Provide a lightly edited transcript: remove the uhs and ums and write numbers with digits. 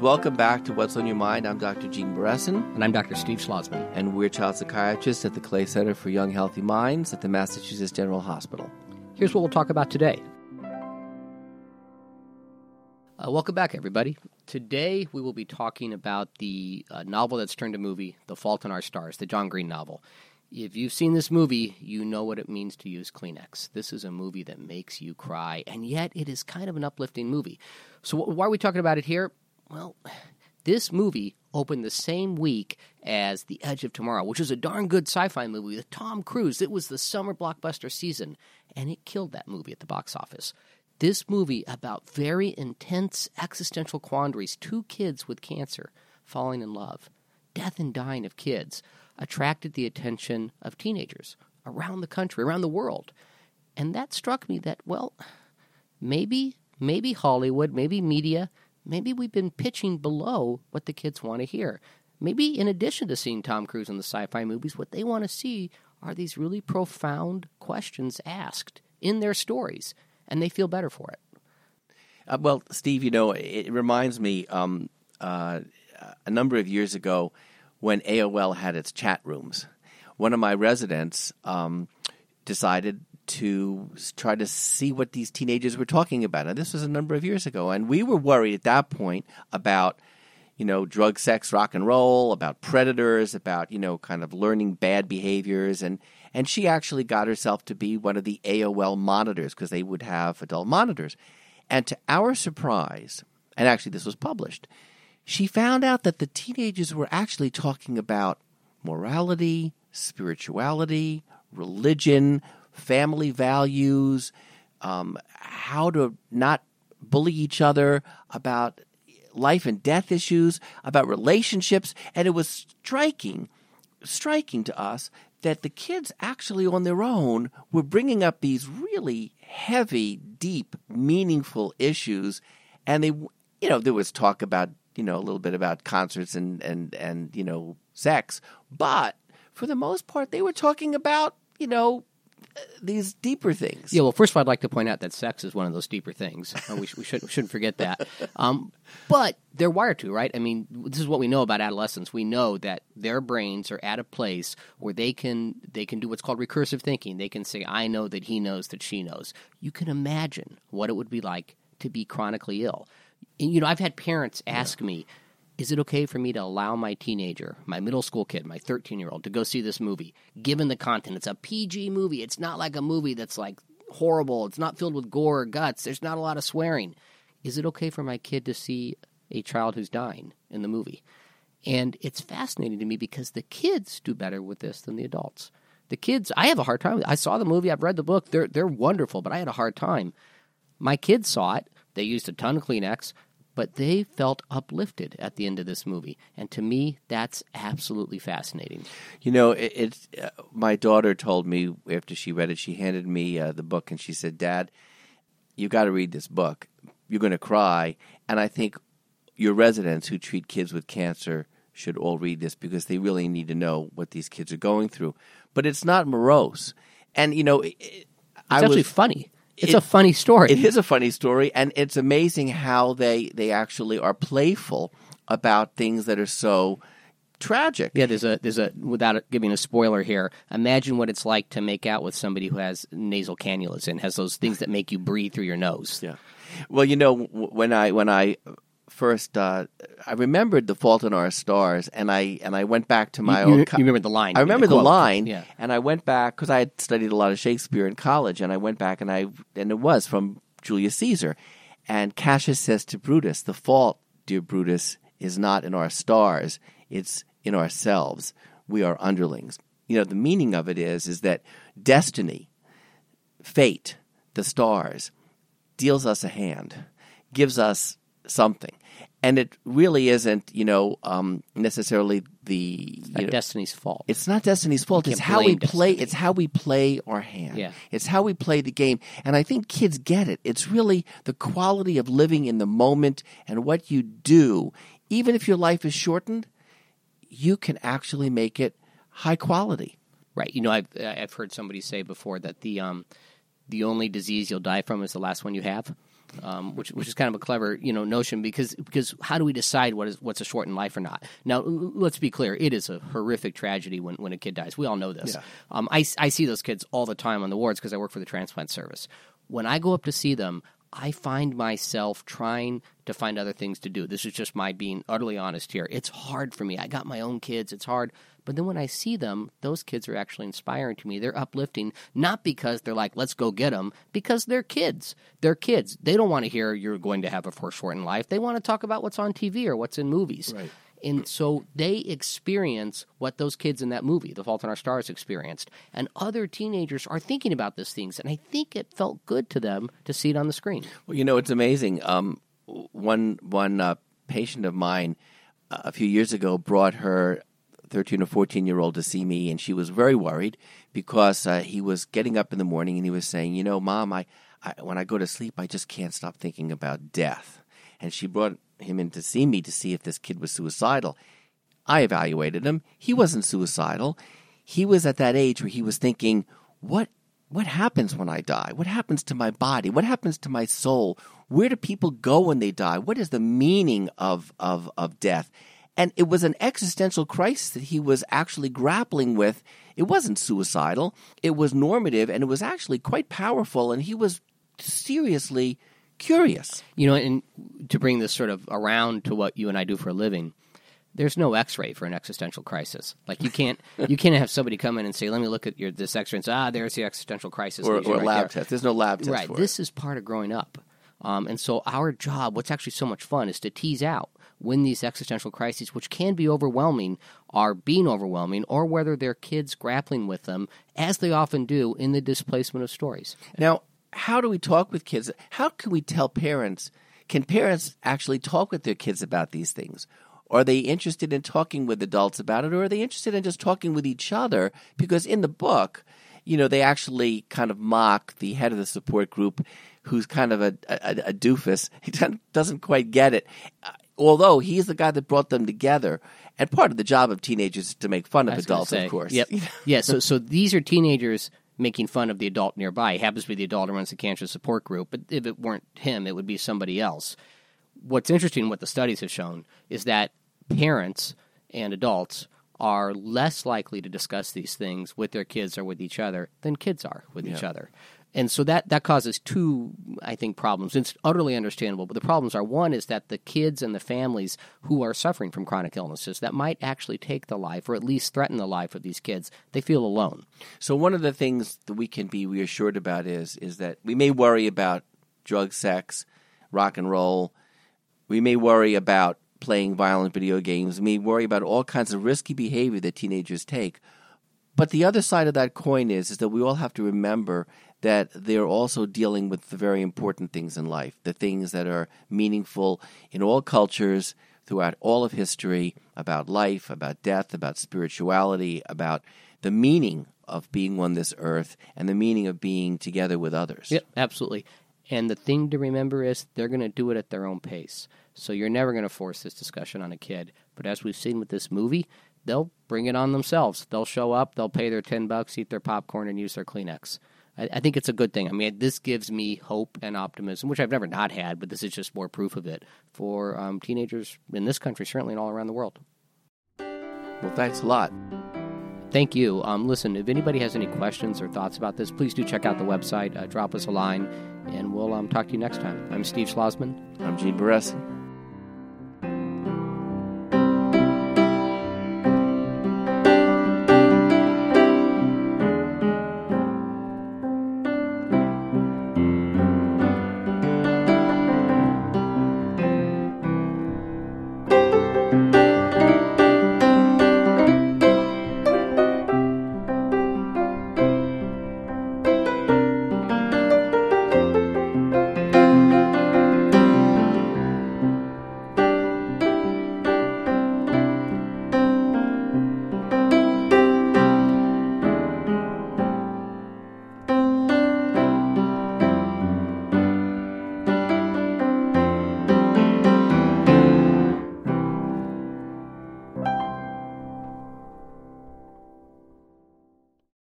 Welcome back to What's on Your Mind. I'm Dr. Gene Beresin. And I'm Dr. Steve Schlossman. And we're child psychiatrists at the Clay Center for Young Healthy Minds at the Massachusetts General Hospital. Here's what we'll talk about today. Welcome back, everybody. Today, we will be talking about the novel that's turned to movie, The Fault in Our Stars, the John Green novel. If you've seen this movie, you know what it means to use Kleenex. This is a movie that makes you cry, and yet it is kind of an uplifting movie. So why are we talking about it here? Well, this movie opened the same week as The Edge of Tomorrow, which is a darn good sci-fi movie with Tom Cruise. It was the summer blockbuster season, and it killed that movie at the box office. This movie about very intense existential quandaries, two kids with cancer, falling in love, death and dying of kids, attracted the attention of teenagers around the country, around the world. And that struck me that, well, maybe Hollywood, maybe media, maybe we've been pitching below what the kids want to hear. Maybe in addition to seeing Tom Cruise in the sci-fi movies, what they want to see are these really profound questions asked in their stories, and they feel better for it. Well, Steve, you know, it reminds me a number of years ago when AOL had its chat rooms. One of my residents decided to try to see what these teenagers were talking about. And this was a number of years ago. And we were worried at that point about, you know, drug, sex, rock and roll, about predators, about, you know, kind of learning bad behaviors. And she actually got herself to be one of the AOL monitors because they would have adult monitors. And to our surprise, and actually this was published, she found out that the teenagers were actually talking about morality, spirituality, religion, family values, how to not bully each other, about life and death issues, about relationships. And it was striking to us that the kids actually on their own were bringing up these really heavy, deep, meaningful issues. And they, you know, there was talk about, you know, a little bit about concerts and you know, sex. But for the most part, they were talking about, you know, these deeper things. Yeah, well, first of all, I'd like to point out that sex is one of those deeper things. We shouldn't forget that. But they're wired to, right? I mean, this is what we know about adolescents. We know that their brains are at a place where they can do what's called recursive thinking. They can say, I know that he knows that she knows. You can imagine what it would be like to be chronically ill. And, you know, I've had parents ask me, is it okay for me to allow my teenager, my middle school kid, my 13-year-old, to go see this movie, given the content? It's a PG movie. It's not like a movie that's like horrible. It's not filled with gore or guts. There's not a lot of swearing. Is it okay for my kid to see a child who's dying in the movie? And it's fascinating to me because the kids do better with this than the adults. The kids, I have a hard time with it. I saw the movie. I've read the book. They're wonderful, but I had a hard time. My kids saw it. They used a ton of Kleenex. But they felt uplifted at the end of this movie. And to me, that's absolutely fascinating. You know, my daughter told me after she read it, she handed me the book and she said, Dad, you got to read this book. You're going to cry. And I think your residents who treat kids with cancer should all read this because they really need to know what these kids are going through. But it's not morose. And, you know, it's actually funny. It's a funny story. It is a funny story, and it's amazing how they actually are playful about things that are so tragic. Yeah, there's a without giving a spoiler here, imagine what it's like to make out with somebody who has nasal cannulas and has those things that make you breathe through your nose. Yeah. Well, you know, when I first I remembered The Fault in Our Stars, and I went back to my old. You remember the line? I remember the line, yeah. And I went back because I had studied a lot of Shakespeare in college, and I went back and it was from Julius Caesar, and Cassius says to Brutus, "The fault, dear Brutus, is not in our stars; it's in ourselves. We are underlings." You know, the meaning of it is that destiny, fate, the stars, deals us a hand, gives us something. And it really isn't, you know, necessarily the destiny's fault. It's not destiny's fault. It's how we play. It's how we play our hand. Yeah. It's how we play the game. And I think kids get it. It's really the quality of living in the moment and what you do. Even if your life is shortened, you can actually make it high quality. Right. You know, I've heard somebody say before that the the only disease you'll die from is the last one you have, which is kind of a clever, notion, because how do we decide what's a shortened life or not? Now, let's be clear. It is a horrific tragedy when a kid dies. We all know this. Yeah. I see those kids all the time on the wards because I work for the transplant service. When I go up to see them, I find myself trying to find other things to do. This is just my being utterly honest here. It's hard for me. I got my own kids. It's hard. But then when I see them, those kids are actually inspiring to me. They're uplifting, not because they're like, let's go get them, because they're kids. They're kids. They don't want to hear you're going to have a foreshortened life. They want to talk about what's on TV or what's in movies. Right. And so they experience what those kids in that movie, The Fault in Our Stars, experienced. And other teenagers are thinking about these things. And I think it felt good to them to see it on the screen. Well, it's amazing. One patient of mine a few years ago brought her 13 or 14-year-old to see me, and she was very worried because he was getting up in the morning and he was saying, Mom, when I go to sleep, I just can't stop thinking about death. And she brought him in to see me to see if this kid was suicidal. I evaluated him. He wasn't suicidal. He was at that age where he was thinking, what happens when I die? What happens to my body? What happens to my soul? Where do people go when they die? What is the meaning of death? And it was an existential crisis that he was actually grappling with. It wasn't suicidal. It was normative, and it was actually quite powerful, and he was seriously curious. And to bring this sort of around to what you and I do for a living, there's no X-ray for an existential crisis. Like you can't have somebody come in and say, "Let me look at this X-ray." And say, "There's the existential crisis." Or right, lab there. Test. There's no lab test. Right. For this is part of growing up, and so our job, what's actually so much fun, is to tease out when these existential crises, which can be overwhelming, are being overwhelming, or whether they're kids grappling with them, as they often do in the displacement of stories. Now, how do we talk with kids? How can we tell parents? Can parents actually talk with their kids about these things? Are they interested in talking with adults about it, or are they interested in just talking with each other? Because in the book, they actually kind of mock the head of the support group, who's kind of a doofus. He doesn't quite get it, although he's the guy that brought them together. And part of the job of teenagers is to make fun of adults, of course. Yep. Yeah, so these are teenagers making fun of the adult nearby. It happens to be the adult who runs the cancer support group, but if it weren't him, it would be somebody else. What's interesting, what the studies have shown, is that parents and adults are less likely to discuss these things with their kids or with each other than kids are with each other. And so that causes two, I think, problems. It's utterly understandable, but the problems are, one is that the kids and the families who are suffering from chronic illnesses that might actually take the life or at least threaten the life of these kids, they feel alone. So one of the things that we can be reassured about is that we may worry about drug, sex, rock and roll. We may worry about playing violent video games. We may worry about all kinds of risky behavior that teenagers take. But the other side of that coin is that we all have to remember that they're also dealing with the very important things in life, the things that are meaningful in all cultures throughout all of history, about life, about death, about spirituality, about the meaning of being on this earth and the meaning of being together with others. Yep, absolutely. And the thing to remember is they're going to do it at their own pace. So you're never going to force this discussion on a kid. But as we've seen with this movie, they'll bring it on themselves. They'll show up, they'll pay their $10, eat their popcorn, and use their Kleenex. I think it's a good thing. I mean, this gives me hope and optimism, which I've never not had, but this is just more proof of it for teenagers in this country, certainly, and all around the world. Well, thanks a lot. Thank you. Listen, if anybody has any questions or thoughts about this, please do check out the website, drop us a line, and we'll talk to you next time. I'm Steve Schlossman. I'm Gene Beresin.